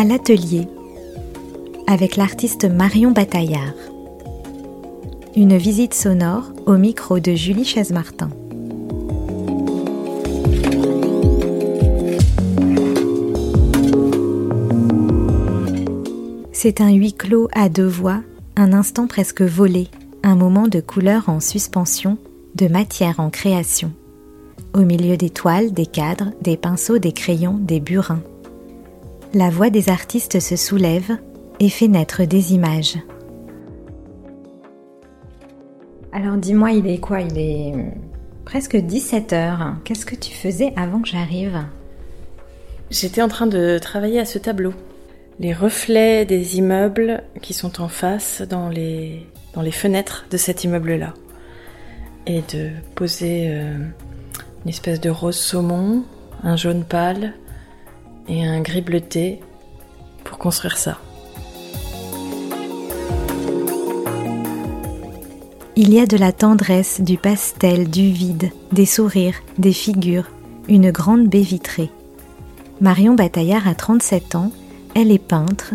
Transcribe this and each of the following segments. à l'atelier avec l'artiste Marion Bataillard. Une visite sonore au micro de Julie Chazemartin. C'est un huis clos à deux voix, un instant presque volé, un moment de couleurs en suspension, de matière en création. Au milieu des toiles, des cadres, des pinceaux, des crayons, des burins. La voix des artistes se soulève et fait naître des images. Alors dis-moi, il est quoi ? Il est presque 17h. Qu'est-ce que tu faisais avant que j'arrive ? J'étais en train de travailler à ce tableau. Les reflets des immeubles qui sont en face dans les fenêtres de cet immeuble-là. Et de poser une espèce de rose saumon, un jaune pâle et un gris bleuté pour construire ça. Il y a de la tendresse, du pastel, du vide, des sourires, des figures, une grande baie vitrée. Marion Bataillard a 37 ans, elle est peintre,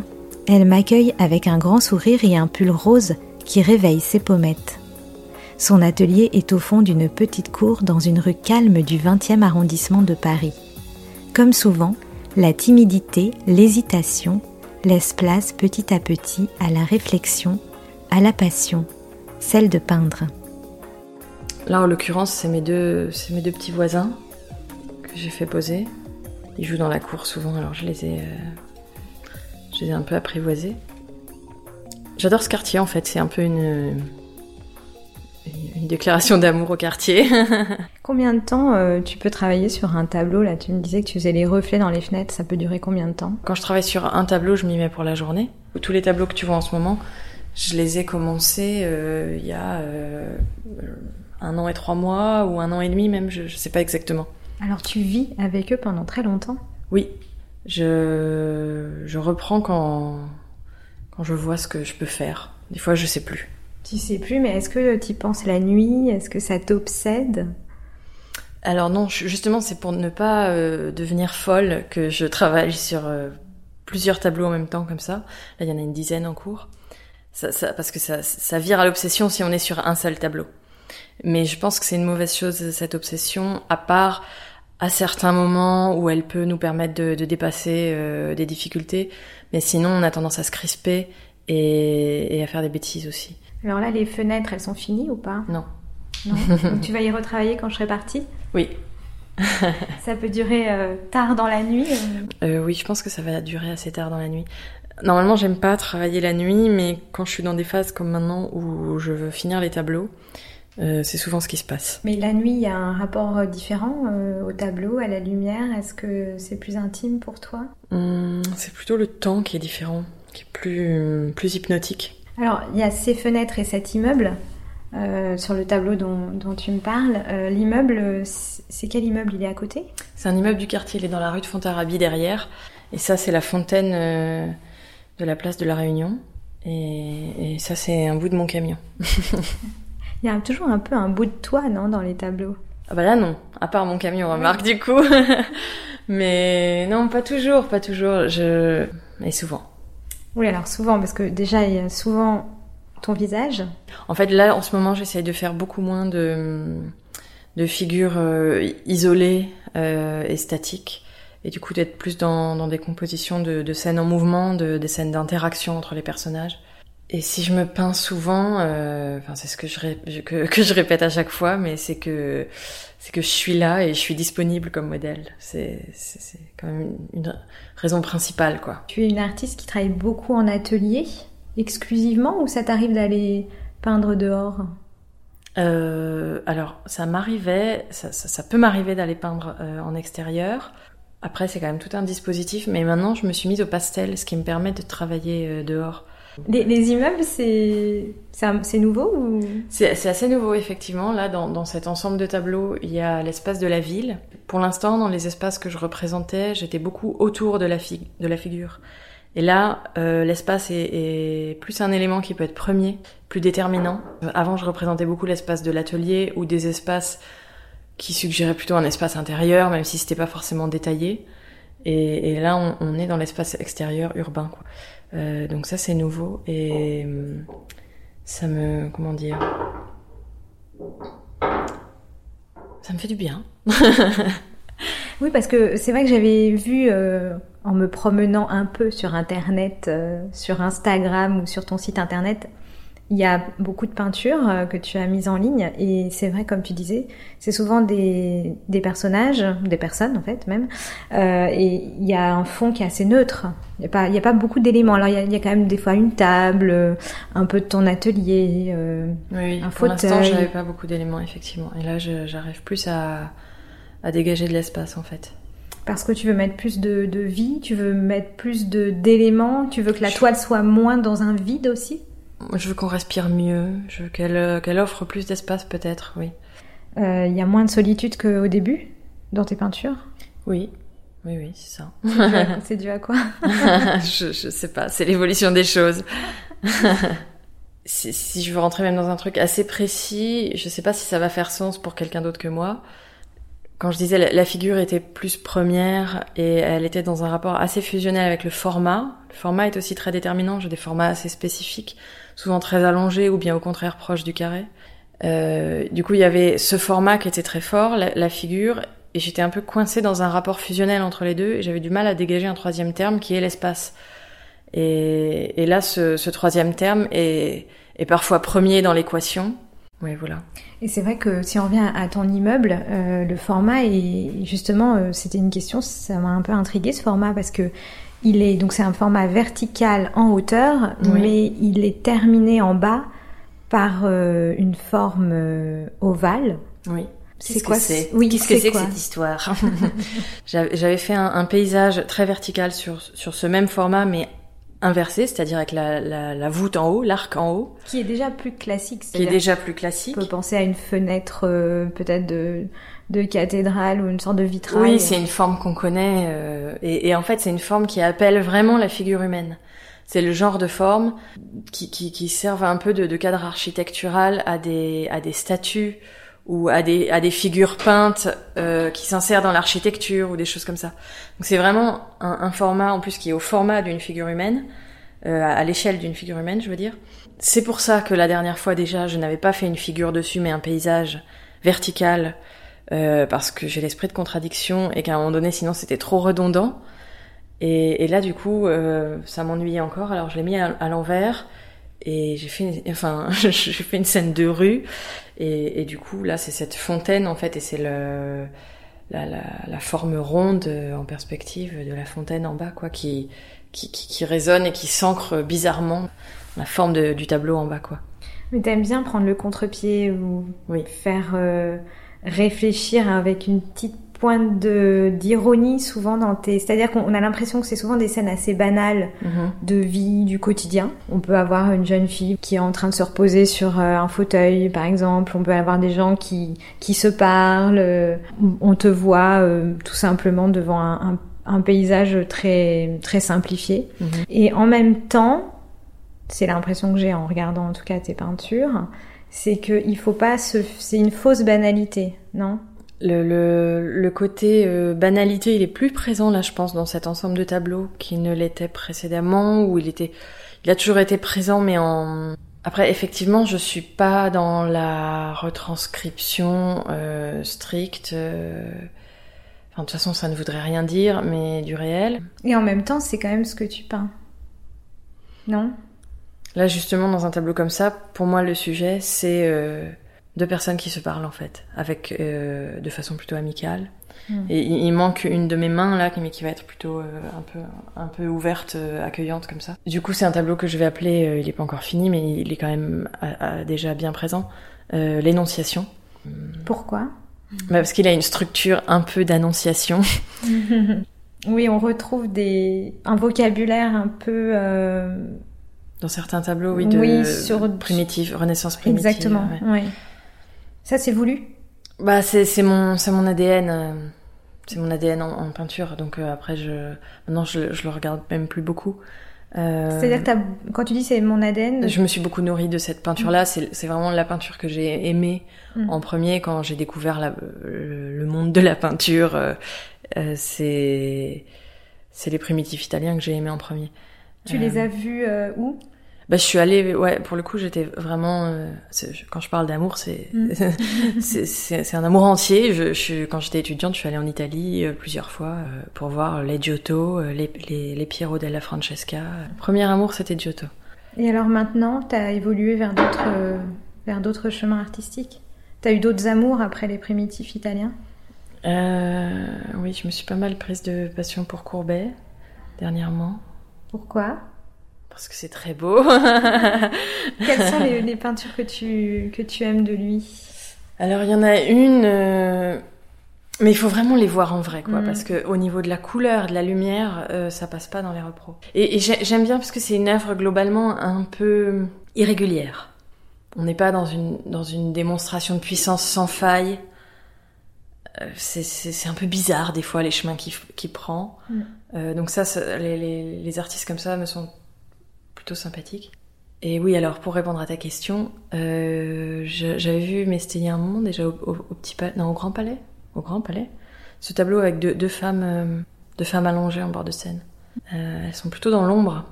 elle m'accueille avec un grand sourire et un pull rose qui réveille ses pommettes. Son atelier est au fond d'une petite cour dans une rue calme du 20e arrondissement de Paris. Comme souvent, la timidité, l'hésitation laissent place petit à petit à la réflexion, à la passion, celle de peindre. Là, en l'occurrence, c'est mes deux petits voisins que j'ai fait poser. Ils jouent dans la cour souvent, alors je les ai un peu apprivoisés. J'adore ce quartier, en fait. C'est un peu une déclaration d'amour au quartier. Combien de temps tu peux travailler sur un tableau là ? Tu me disais que tu faisais les reflets dans les fenêtres. Ça peut durer combien de temps ? Quand je travaille sur un tableau, je m'y mets pour la journée. Tous les tableaux que tu vois en ce moment, je les ai commencés il y a 1 an et 3 mois ou 1 an et demi même, je ne sais pas exactement. Alors tu vis avec eux pendant très longtemps ? Oui, je reprends quand je vois ce que je peux faire. Des fois, je ne sais plus. Tu ne sais plus, mais est-ce que tu y penses la nuit ? Est-ce que ça t'obsède ? Alors non, justement, c'est pour ne pas devenir folle que je travaille sur plusieurs tableaux en même temps comme ça. Là, il y en a une dizaine en cours. Parce que ça vire à l'obsession si on est sur un seul tableau. Mais je pense que c'est une mauvaise chose, cette obsession, à part à certains moments où elle peut nous permettre de dépasser des difficultés. Mais sinon, on a tendance à se crisper et à faire des bêtises aussi. Alors là, les fenêtres, elles sont finies ou pas ? Non. Donc tu vas y retravailler quand je serai partie ? Oui. Ça peut durer tard dans la nuit ? Oui, je pense que ça va durer assez tard dans la nuit. Normalement, j'aime pas travailler la nuit, mais quand je suis dans des phases comme maintenant où je veux finir les tableaux, c'est souvent ce qui se passe. Mais la nuit, il y a un rapport différent au tableau, à la lumière. Est-ce que c'est plus intime pour toi ? C'est plutôt le temps qui est différent, qui est plus hypnotique. Alors, il y a ces fenêtres et cet immeuble sur le tableau dont tu me parles. L'immeuble, c'est quel immeuble ? Il est à côté ? C'est un immeuble du quartier, il est dans la rue de Fontarabie derrière. Et ça, c'est la fontaine... de la place de la Réunion, et ça c'est un bout de mon camion. Il y a toujours un peu un bout de toi, non, dans les tableaux ? Ah bah là non, à part mon camion, remarque du coup. Mais non, pas toujours, et souvent. Oui, alors souvent, parce que déjà il y a souvent ton visage. En fait là, en ce moment, j'essaye de faire beaucoup moins de figures isolées et statiques. Et du coup, d'être plus dans des compositions de scènes en mouvement, des scènes d'interaction entre les personnages. Et si je me peins souvent, c'est ce que je répète à chaque fois, mais c'est que je suis là et je suis disponible comme modèle. C'est quand même une raison principale, quoi. Tu es une artiste qui travaille beaucoup en atelier, exclusivement, ou ça t'arrive d'aller peindre dehors ? Alors, ça m'arrivait, ça peut m'arriver d'aller peindre en extérieur. Après, c'est quand même tout un dispositif, mais maintenant, je me suis mise au pastel, ce qui me permet de travailler dehors. Les immeubles, c'est nouveau ou... c'est assez nouveau, effectivement. Là, dans cet ensemble de tableaux, il y a l'espace de la ville. Pour l'instant, dans les espaces que je représentais, j'étais beaucoup autour de la figure. Et là, l'espace est plus un élément qui peut être premier, plus déterminant. Avant, je représentais beaucoup l'espace de l'atelier ou des espaces qui suggérait plutôt un espace intérieur, même si c'était pas forcément détaillé. Et là, on est dans l'espace extérieur urbain, quoi. Donc ça, c'est nouveau et ça me... Comment dire ? Ça me fait du bien. Oui, parce que c'est vrai que j'avais vu, en me promenant un peu sur Internet, sur Instagram ou sur ton site Internet, il y a beaucoup de peintures que tu as mises en ligne et c'est vrai, comme tu disais, c'est souvent des personnages, des personnes en fait même, et il y a un fond qui est assez neutre. Il y a pas beaucoup d'éléments. Alors il y a quand même des fois une table, un peu de ton atelier, oui, un fauteuil. Pour l'instant, j'avais pas beaucoup d'éléments effectivement. Et là, j'arrive plus à dégager de l'espace en fait. Parce que tu veux mettre plus de vie, tu veux mettre plus d'éléments, tu veux que la toile soit moins dans un vide aussi. Je veux qu'on respire mieux, je veux qu'elle offre plus d'espace peut-être, oui. Y a moins de solitude qu'au début, dans tes peintures ? Oui, c'est ça. C'est dû à quoi ? Je sais pas, c'est l'évolution des choses. Si je veux rentrer même dans un truc assez précis, je sais pas si ça va faire sens pour quelqu'un d'autre que moi. Quand je disais la figure était plus première et elle était dans un rapport assez fusionnel avec le format. Le format est aussi très déterminant. J'ai des formats assez spécifiques, souvent très allongés ou bien au contraire proches du carré. Du coup, il y avait ce format qui était très fort, la figure, et j'étais un peu coincée dans un rapport fusionnel entre les deux et j'avais du mal à dégager un troisième terme qui est l'espace. Et là, ce troisième terme est parfois premier dans l'équation. Oui, voilà. Et c'est vrai que si on revient à ton immeuble, le format est justement, c'était une question, ça m'a un peu intriguée ce format parce que donc c'est un format vertical en hauteur, oui. Mais il est terminé en bas par une forme ovale. Oui. C'est quoi c'est oui, qu'est-ce que c'est que cette histoire? J'avais fait un paysage très vertical sur ce même format, mais inversé, c'est-à-dire avec la voûte en haut, l'arc en haut. Qui est déjà plus classique. On peut penser à une fenêtre peut-être de cathédrale ou une sorte de vitrail. Oui, c'est une forme qu'on connaît. Et en fait, c'est une forme qui appelle vraiment la figure humaine. C'est le genre de forme qui servent un peu de cadre architectural à des statues ou à des figures peintes qui s'insèrent dans l'architecture ou des choses comme ça. Donc c'est vraiment un format en plus qui est au format d'une figure humaine, à l'échelle d'une figure humaine, je veux dire. C'est pour ça que la dernière fois déjà, je n'avais pas fait une figure dessus, mais un paysage vertical, parce que j'ai l'esprit de contradiction et qu'à un moment donné, sinon c'était trop redondant. Et là, du coup, ça m'ennuyait encore. Alors je l'ai mis à l'envers. Et j'ai fait une scène de rue et du coup là c'est cette fontaine en fait et c'est la forme ronde en perspective de la fontaine en bas quoi qui résonne et qui s'ancre bizarrement la forme du tableau en bas quoi. Mais t'aimes bien prendre le contre-pied ou oui. Faire réfléchir avec une petite pointe d'ironie souvent dans tes... C'est-à-dire qu'on a l'impression que c'est souvent des scènes assez banales de vie, du quotidien. On peut avoir une jeune fille qui est en train de se reposer sur un fauteuil, par exemple. On peut avoir des gens qui se parlent. On te voit tout simplement devant un paysage très, très simplifié. Et en même temps, c'est l'impression que j'ai en regardant en tout cas tes peintures, c'est que il faut pas c'est une fausse banalité, non ? Le côté banalité, il est plus présent là, je pense, dans cet ensemble de tableaux qu'il ne l'était précédemment, où il a toujours été présent, mais après effectivement, je suis pas dans la retranscription stricte. Enfin, de toute façon, ça ne voudrait rien dire, mais du réel. Et en même temps, c'est quand même ce que tu peins, non ? Là, justement, dans un tableau comme ça, pour moi, le sujet, c'est deux personnes qui se parlent en fait, avec de façon plutôt amicale. Et il manque une de mes mains là, mais qui va être plutôt un peu ouverte, accueillante comme ça. Du coup, c'est un tableau que je vais appeler. Il est pas encore fini, mais il est quand même déjà bien présent. L'énonciation. Pourquoi ? Bah, parce qu'il a une structure un peu d'annonciation. Oui, on retrouve un vocabulaire un peu. Dans certains tableaux, oui, primitif, Renaissance primitive. Exactement. Ouais. Oui. Ça, c'est voulu ? Bah, c'est mon ADN. C'est mon ADN en peinture. Donc après, maintenant, je le regarde même plus beaucoup. C'est-à-dire que quand tu dis c'est mon ADN... Je me suis beaucoup nourrie de cette peinture-là. C'est vraiment la peinture que j'ai aimée en premier quand j'ai découvert le monde de la peinture. C'est les primitifs italiens que j'ai aimés en premier. Tu les as vus où ? Bah, je suis allée, ouais, pour le coup, j'étais vraiment... quand je parle d'amour, c'est, c'est un amour entier. Quand j'étais étudiante, je suis allée en Italie plusieurs fois pour voir les Giotto, les Piero della Francesca. Le premier amour, c'était Giotto. Et alors maintenant, tu as évolué vers d'autres chemins artistiques ? Tu as eu d'autres amours après les primitifs italiens ? Oui, je me suis pas mal prise de passion pour Courbet, dernièrement. Pourquoi ? Parce que c'est très beau. Quelles sont les peintures que tu aimes de lui ? Alors, il y en a une, mais il faut vraiment les voir en vrai, quoi, parce qu'au niveau de la couleur, de la lumière, ça passe pas dans les repros. Et j'aime bien parce que c'est une œuvre globalement un peu irrégulière. On n'est pas dans une démonstration de puissance sans faille. C'est un peu bizarre, des fois, les chemins qu'il prend. Donc ça les artistes comme ça me sont... plutôt sympathique. Et oui, alors pour répondre à ta question, j'avais vu Mestièrement déjà au Grand Palais, ce tableau avec deux femmes allongées en bord de Seine. Elles sont plutôt dans l'ombre,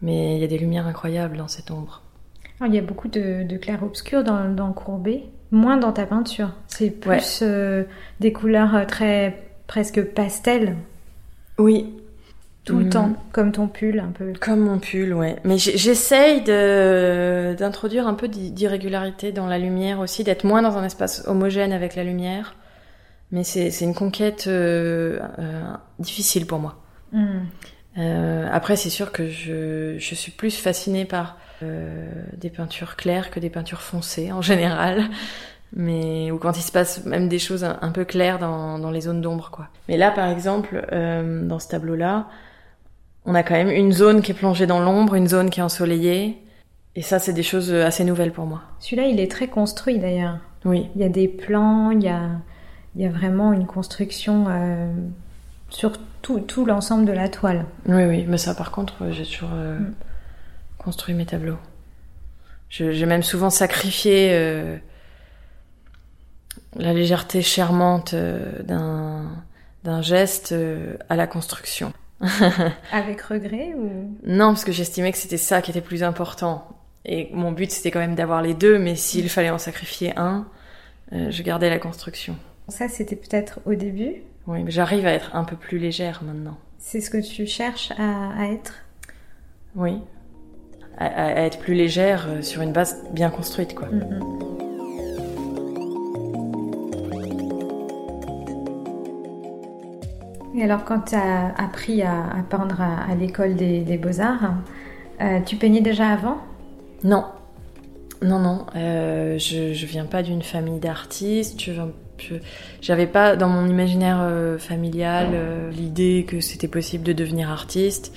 mais il y a des lumières incroyables dans cette ombre. Alors, il y a beaucoup de clair-obscur dans Courbet, moins dans ta peinture. C'est plus des couleurs très presque pastel. Oui. Tout le temps, comme ton pull un peu. Comme mon pull, ouais. Mais j'essaye d'introduire un peu d'irrégularité dans la lumière aussi, d'être moins dans un espace homogène avec la lumière. Mais c'est une conquête difficile pour moi. Après, c'est sûr que je suis plus fascinée par des peintures claires que des peintures foncées en général. Ou quand il se passe même des choses un peu claires dans les zones d'ombre, quoi. Mais là, par exemple, dans ce tableau-là, on a quand même une zone qui est plongée dans l'ombre, une zone qui est ensoleillée. Et ça, c'est des choses assez nouvelles pour moi. Celui-là, il est très construit, d'ailleurs. Oui. Il y a des plans, il y a vraiment une construction sur tout l'ensemble de la toile. Oui. Mais ça, par contre, j'ai toujours construit mes tableaux. J'ai même souvent sacrifié... la légèreté charmante d'un geste à la construction. Avec regret ou... Non, parce que j'estimais que c'était ça qui était plus important. Et mon but, c'était quand même d'avoir les deux, mais s'il fallait en sacrifier un, je gardais la construction. Ça, c'était peut-être au début ? Oui, mais j'arrive à être un peu plus légère maintenant. C'est ce que tu cherches à être ? Oui, à être plus légère sur une base bien construite, quoi. Et alors, quand tu as appris à peindre à l'école des Beaux-Arts, tu peignais déjà avant ? Non. Je viens pas d'une famille d'artistes. J'avais pas dans mon imaginaire familial l'idée que c'était possible de devenir artiste.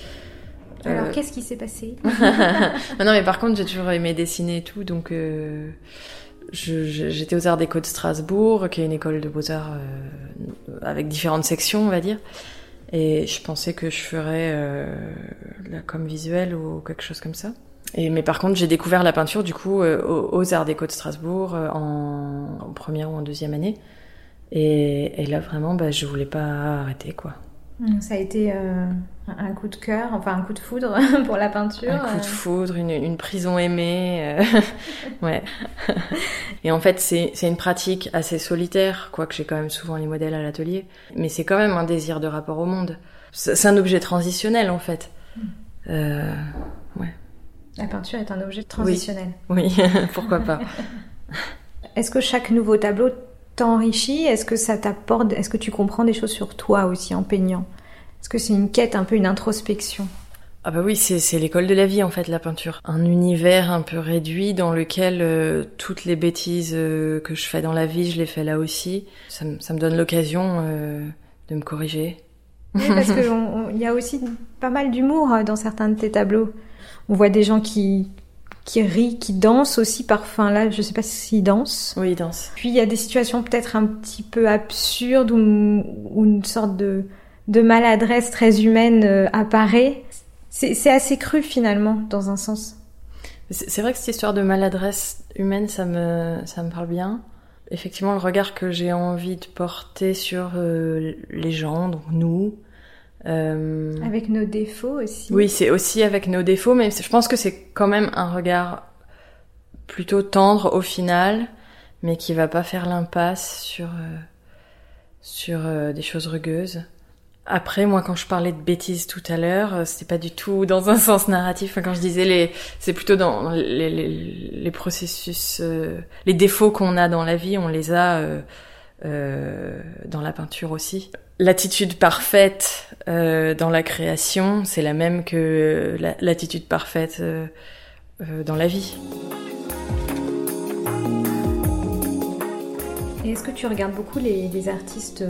Alors, qu'est-ce qui s'est passé ? Non, mais par contre, j'ai toujours aimé dessiner et tout, donc... J'étais aux arts déco de Strasbourg, qui est une école de beaux-arts avec différentes sections, on va dire. Et je pensais que je ferais la com visuelle ou quelque chose comme ça. Mais par contre, j'ai découvert la peinture, du coup, aux arts déco de Strasbourg en première ou en deuxième année. Et là, vraiment, je voulais pas arrêter, quoi. Ça a été un coup de cœur, enfin un coup de foudre pour la peinture. Un coup de foudre, une prison aimée. Ouais. Et en fait, c'est une pratique assez solitaire, quoique j'ai quand même souvent les modèles à l'atelier. Mais c'est quand même un désir de rapport au monde. C'est un objet transitionnel, en fait. Ouais. La peinture est un objet transitionnel. Oui. Pourquoi pas. Est-ce que chaque nouveau tableau t'enrichit ? Est-ce que ça t'apporte ? Est-ce que tu comprends des choses sur toi aussi en peignant ? Est-ce que c'est une quête, un peu une introspection ? Ah bah oui, c'est l'école de la vie en fait, la peinture. Un univers un peu réduit dans lequel toutes les bêtises que je fais dans la vie, je les fais là aussi. Ça me donne l'occasion de me corriger. Oui, parce qu'il y a aussi pas mal d'humour dans certains de tes tableaux. On voit des gens qui rit, qui danse aussi par fin là, je sais pas s'il danse. Oui, il danse. Puis il y a des situations peut-être un petit peu absurdes où une sorte de maladresse très humaine apparaît. C'est assez cru finalement dans un sens. C'est vrai que cette histoire de maladresse humaine, ça me parle bien. Effectivement, le regard que j'ai envie de porter sur les gens, donc nous, Avec nos défauts aussi. Oui, c'est aussi avec nos défauts, mais je pense que c'est quand même un regard plutôt tendre au final, mais qui va pas faire l'impasse sur des choses rugueuses. Après, moi, quand je parlais de bêtises tout à l'heure, c'était pas du tout dans un sens narratif. Enfin, quand je disais c'est plutôt dans les processus, les défauts qu'on a dans la vie, on les a dans la peinture aussi. L'attitude parfaite dans la création, c'est la même que l'attitude parfaite dans la vie. Et est-ce que tu regardes beaucoup les artistes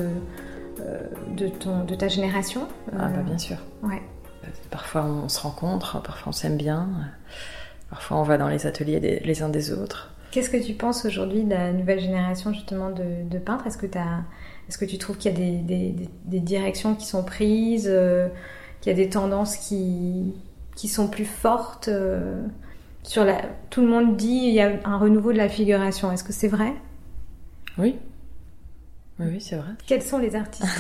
de ta génération? Ah bah bien sûr. Ouais. Parfois on se rencontre, parfois on s'aime bien, parfois on va dans les ateliers les uns des autres. Qu'est-ce que tu penses aujourd'hui de la nouvelle génération justement de peintres? Est-ce que tu trouves qu'il y a des directions qui sont prises, qu'il y a des tendances qui sont plus fortes tout le monde dit il y a un renouveau de la figuration. Est-ce que c'est vrai? Oui. Oui, c'est vrai. Quels sont les artistes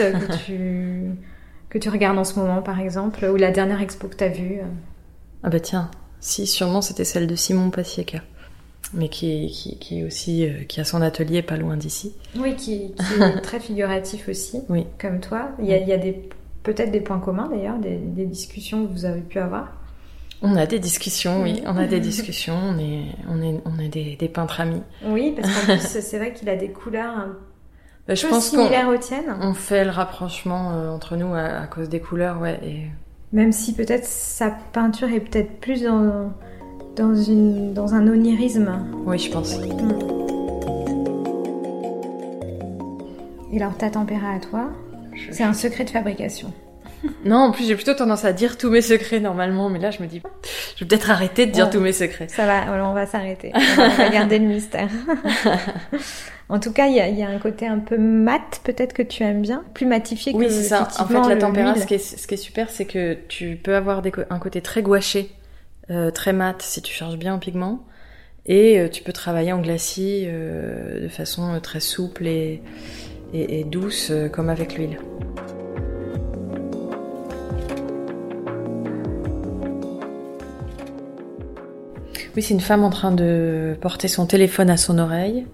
que tu regardes en ce moment, par exemple, ou la dernière expo que tu as vue? Ah bah tiens, si, sûrement, c'était celle de Simon Passiecker, mais qui est aussi, qui a son atelier pas loin d'ici. Oui, qui est très figuratif aussi, oui. Comme toi. Il y a peut-être des points communs, d'ailleurs, des discussions que vous avez pu avoir. On a des discussions, oui. On a des discussions, on est des peintres amis. Oui, parce qu'en plus, c'est vrai qu'il a des couleurs... je pense qu'on fait le rapprochement entre nous à cause des couleurs, ouais. Et... Même si peut-être sa peinture est peut-être plus dans un onirisme. Oui, je pense. Et alors ta tempéra à toi, c'est un secret de fabrication. Non, en plus j'ai plutôt tendance à dire tous mes secrets normalement, mais là je me dis, je vais peut-être arrêter de dire tous mes secrets. Ça va, alors on va s'arrêter, on va garder le mystère. En tout cas, il y a un côté un peu mat, peut-être que tu aimes bien, plus matifié que le... Oui, c'est ça, en fait la tempéra, ce qui est super, c'est que tu peux avoir un côté très gouaché, très mat, si tu charges bien en pigment, et tu peux travailler en glacis de façon très souple et douce, comme avec l'huile. Oui, c'est une femme en train de porter son téléphone à son oreille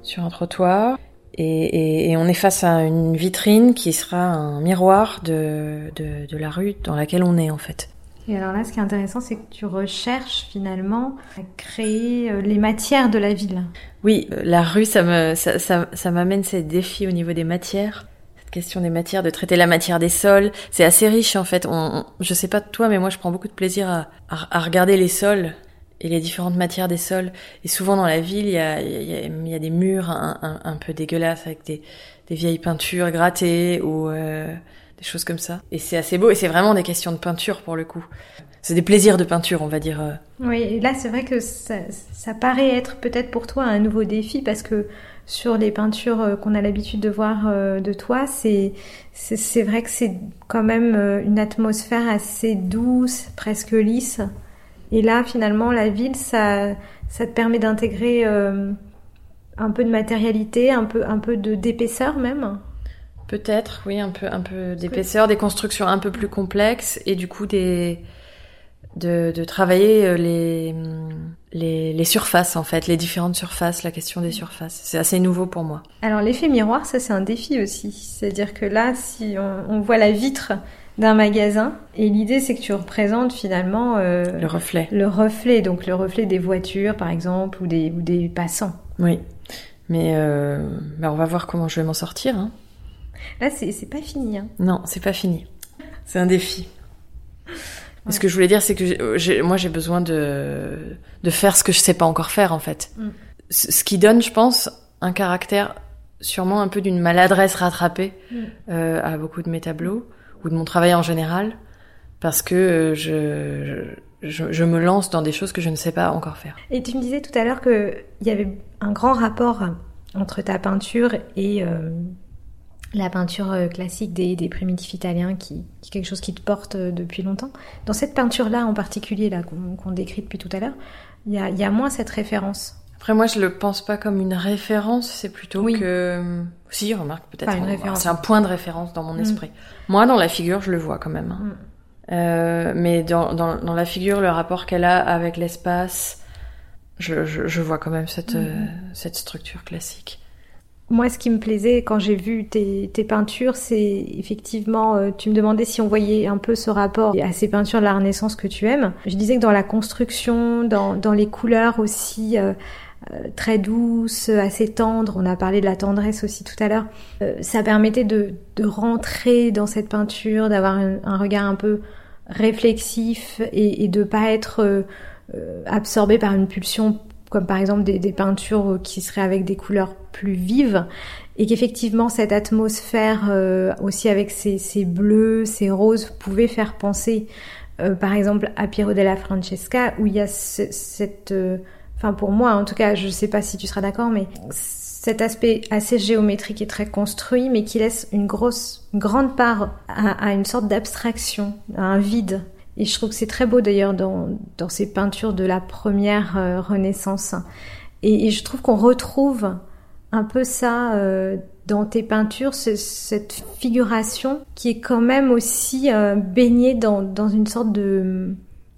sur un trottoir et on est face à une vitrine qui sera un miroir de la rue dans laquelle on est en fait. Et alors là, ce qui est intéressant, c'est que tu recherches finalement à créer les matières de la ville. Oui, la rue, ça m'amène ces défis au niveau des matières. Question des matières, de traiter la matière des sols, c'est assez riche en fait. Je sais pas de toi, mais moi je prends beaucoup de plaisir à regarder les sols et les différentes matières des sols. Et souvent dans la ville, il y a des murs un peu dégueulasses avec des vieilles peintures grattées ou des choses comme ça. Et c'est assez beau et c'est vraiment des questions de peinture pour le coup. C'est des plaisirs de peinture, on va dire. Oui, et là c'est vrai que ça paraît être peut-être pour toi un nouveau défi parce que sur les peintures qu'on a l'habitude de voir de toi, c'est vrai que c'est quand même une atmosphère assez douce, presque lisse. Et là, finalement, la ville, ça te permet d'intégrer un peu de matérialité, un peu d'épaisseur même. Peut-être, oui, un peu d'épaisseur, des constructions un peu plus complexes et du coup de travailler les surfaces en fait, les différentes surfaces, la question des surfaces. C'est assez nouveau pour moi. Alors l'effet miroir, ça c'est un défi aussi. C'est-à-dire que là, si on voit la vitre d'un magasin, et l'idée c'est que tu représentes finalement... Le reflet, donc le reflet des voitures par exemple, ou des passants. Oui, mais on va voir comment je vais m'en sortir. Hein. Là, c'est pas fini. Hein. Non, c'est pas fini. C'est un défi. Ouais. Ce que je voulais dire, c'est que j'ai besoin de faire ce que je sais pas encore faire, en fait. Mm. Ce qui donne, je pense, un caractère sûrement un peu d'une maladresse rattrapée à beaucoup de mes tableaux, ou de mon travail en général, parce que je me lance dans des choses que je ne sais pas encore faire. Et tu me disais tout à l'heure qu'il y avait un grand rapport entre ta peinture et... la peinture classique des primitifs italiens qui est quelque chose qui te porte depuis longtemps. Dans cette peinture-là en particulier, là, qu'on décrit depuis tout à l'heure, il y a moins cette référence. Après, moi, je le pense pas comme une référence, c'est plutôt que... Si, remarque, peut-être. C'est un point de référence dans mon esprit. Moi, dans la figure, je le vois quand même. Hein. Mais dans la figure, le rapport qu'elle a avec l'espace, je vois quand même cette structure classique. Moi, ce qui me plaisait quand j'ai vu tes peintures, c'est effectivement, tu me demandais si on voyait un peu ce rapport à ces peintures de la Renaissance que tu aimes. Je disais que dans la construction, dans les couleurs aussi... très douce, assez tendre, on a parlé de la tendresse aussi tout à l'heure, ça permettait de rentrer dans cette peinture, d'avoir un regard un peu réflexif et de pas être absorbé par une pulsion comme par exemple des peintures qui seraient avec des couleurs plus vives, et qu'effectivement cette atmosphère aussi avec ces bleus, ces roses pouvait faire penser par exemple à Piero della Francesca, où il y a cette... Enfin, pour moi, en tout cas, je sais pas si tu seras d'accord, mais cet aspect assez géométrique et très construit, mais qui laisse une grande part à une sorte d'abstraction, à un vide. Et je trouve que c'est très beau d'ailleurs dans ces peintures de la première Renaissance. Et je trouve qu'on retrouve un peu ça dans tes peintures, cette figuration qui est quand même aussi baignée dans une sorte de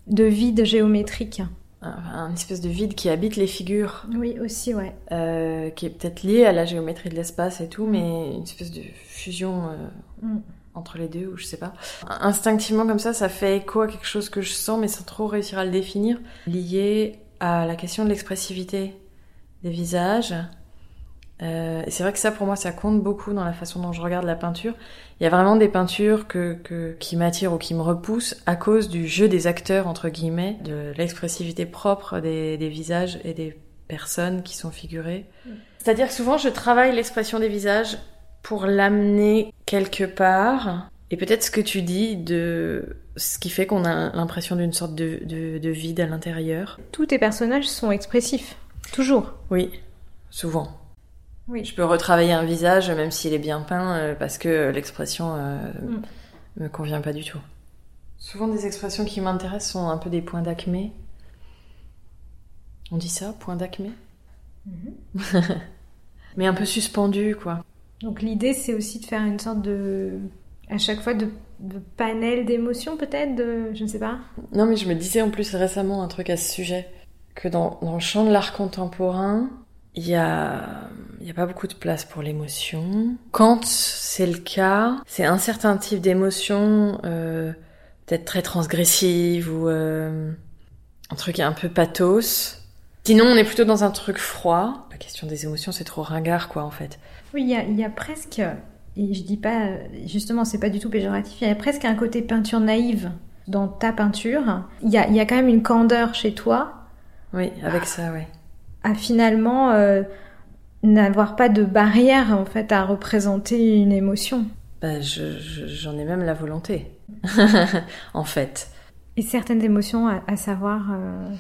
vide géométrique. Un espèce de vide qui habite les figures. Oui, aussi, ouais. Qui est peut-être lié à la géométrie de l'espace et tout, mais une espèce de fusion entre les deux, ou je sais pas. Instinctivement, comme ça fait écho à quelque chose que je sens, mais sans trop réussir à le définir, lié à la question de l'expressivité des visages. Et c'est vrai que ça, pour moi, ça compte beaucoup dans la façon dont je regarde la peinture. Il y a vraiment des peintures qui m'attirent ou qui me repoussent à cause du jeu des acteurs, entre guillemets, de l'expressivité propre des visages et des personnes qui sont figurées. C'est-à-dire que souvent, je travaille l'expression des visages pour l'amener quelque part. Et peut-être ce que tu dis de... Ce qui fait qu'on a l'impression d'une sorte de vide à l'intérieur. Tous tes personnages sont expressifs. Toujours. Oui, souvent. Oui. Je peux retravailler un visage, même s'il est bien peint, parce que l'expression me convient pas du tout. Souvent, des expressions qui m'intéressent sont un peu des points d'acmé. On dit ça, point d'acmé ? Mm-hmm. Mais un peu suspendu, quoi. Donc l'idée, c'est aussi de faire une sorte de... À chaque fois, de panel d'émotions, peut-être de... Je ne sais pas. Non, mais je me disais en plus récemment un truc à ce sujet, que dans le champ de l'art contemporain... Il y a pas beaucoup de place pour l'émotion. Quand c'est le cas, c'est un certain type d'émotion, peut-être très transgressive ou un truc un peu pathos. Sinon, on est plutôt dans un truc froid. La question des émotions, c'est trop ringard, quoi, en fait. Oui, il y a presque, et je dis pas, justement, c'est pas du tout péjoratif, il y a presque un côté peinture naïve dans ta peinture. Il y a quand même une candeur chez toi. Oui, avec ça, oui. À finalement n'avoir pas de barrière en fait à représenter une émotion. Bah, j'en ai même la volonté, en fait. Et certaines émotions, à savoir,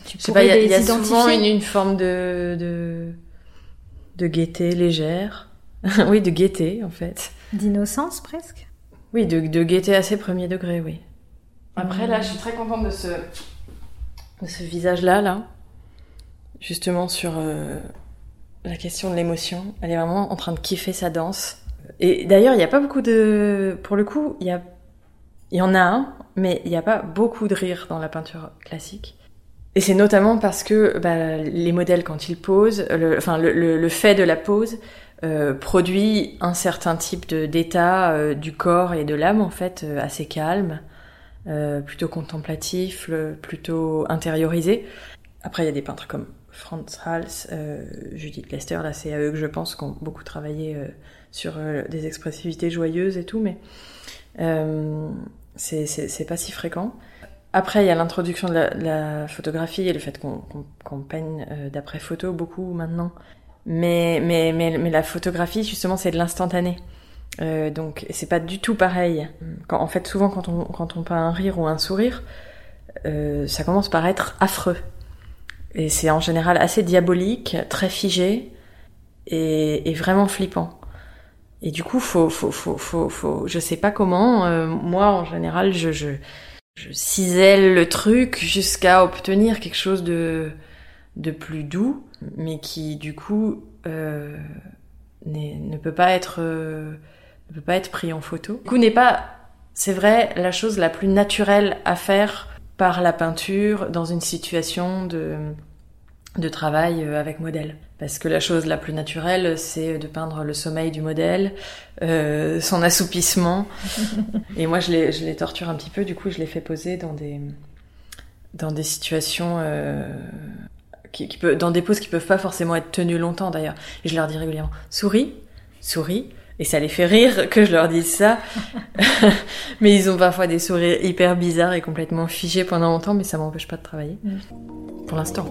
tu pourrais les identifier. Il y a souvent une forme de gaieté légère, oui, de gaieté en fait. D'innocence presque. Oui, de gaieté assez premier degré, oui. Après là, je suis très contente de ce visage là. Justement sur la question de l'émotion, elle est vraiment en train de kiffer sa danse. Et d'ailleurs, il n'y a pas beaucoup de... Pour le coup, il y en a un, mais il n'y a pas beaucoup de rire dans la peinture classique. Et c'est notamment parce que les modèles, quand ils posent, le fait de la pose produit un certain type d'état du corps et de l'âme, en fait, assez calme, plutôt contemplatif, plutôt intériorisé. Après, il y a des peintres comme Franz Hals, Judith Leyster, là c'est à eux que je pense, qui ont beaucoup travaillé sur des expressivités joyeuses et tout, mais c'est pas si fréquent. Après, il y a l'introduction de la photographie et le fait qu'on peigne d'après photo beaucoup maintenant. Mais la photographie, justement, c'est de l'instantané. Donc, c'est pas du tout pareil. En fait, souvent, quand on peint un rire ou un sourire, ça commence par être affreux. Et c'est en général assez diabolique, très figé et vraiment flippant. Et du coup, faut je sais pas comment, moi en général, je cisèle le truc jusqu'à obtenir quelque chose de plus doux. mais qui du coup ne peut pas être pris en photo. Du coup, n'est pas, c'est vrai, la chose la plus naturelle à faire par la peinture dans une situation de travail avec modèle. Parce que la chose la plus naturelle, c'est de peindre le sommeil du modèle, son assoupissement. Et moi, je les torture un petit peu, du coup, je les fais poser dans des situations... dans des poses qui peuvent pas forcément être tenues longtemps, d'ailleurs. Et je leur dis régulièrement « Souris, souris ». Et ça les fait rire que je leur dise ça. Mais ils ont parfois des sourires hyper bizarres et complètement figés pendant longtemps, mais ça m'empêche pas de travailler. Pour l'instant.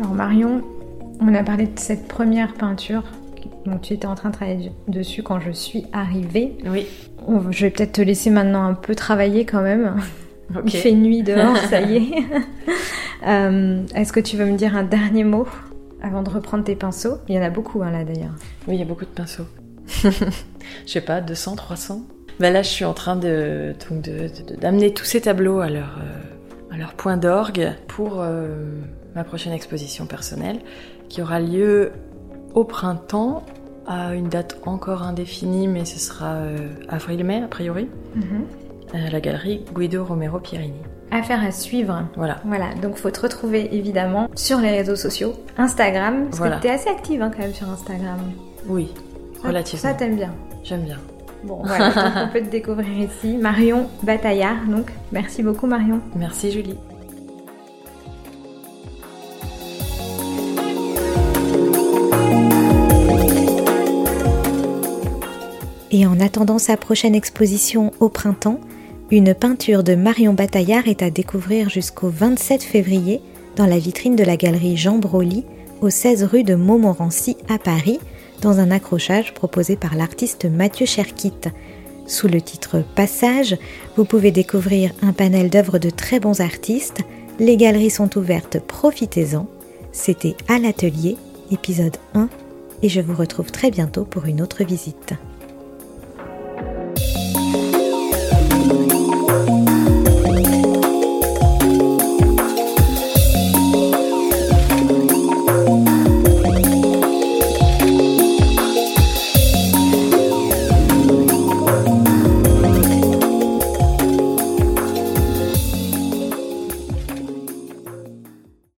Alors Marion, on a parlé de cette première peinture, donc tu étais en train de travailler dessus quand je suis arrivée. Oui. Je vais peut-être te laisser maintenant un peu travailler quand même. Okay. Il fait nuit dehors, ça y est. Est-ce que tu veux me dire un dernier mot avant de reprendre tes pinceaux ? Il y en a beaucoup là d'ailleurs. Oui, il y a beaucoup de pinceaux. Je sais pas, 200, 300. Ben là, je suis en train d'amener tous ces tableaux à leur point d'orgue pour ma prochaine exposition personnelle qui aura lieu au printemps, à une date encore indéfinie, mais ce sera avril-mai a priori. Mm-hmm. La galerie Guido Romero Pierini. Affaire à suivre. Voilà. Donc faut te retrouver évidemment sur les réseaux sociaux, Instagram. Parce que t'es assez active quand même sur Instagram. Oui, relativement. Ça t'aimes bien. J'aime bien. Bon, voilà, donc on peut te découvrir ici. Marion Bataillard, donc. Merci beaucoup Marion. Merci Julie. Et en attendant sa prochaine exposition au printemps, une peinture de Marion Bataillard est à découvrir jusqu'au 27 février dans la vitrine de la galerie Jean Broly, au 16 rue de Montmorency à Paris, dans un accrochage proposé par l'artiste Mathieu Cherkit. Sous le titre « Passage », vous pouvez découvrir un panel d'œuvres de très bons artistes. Les galeries sont ouvertes, profitez-en. C'était À l'Atelier, épisode 1, et je vous retrouve très bientôt pour une autre visite.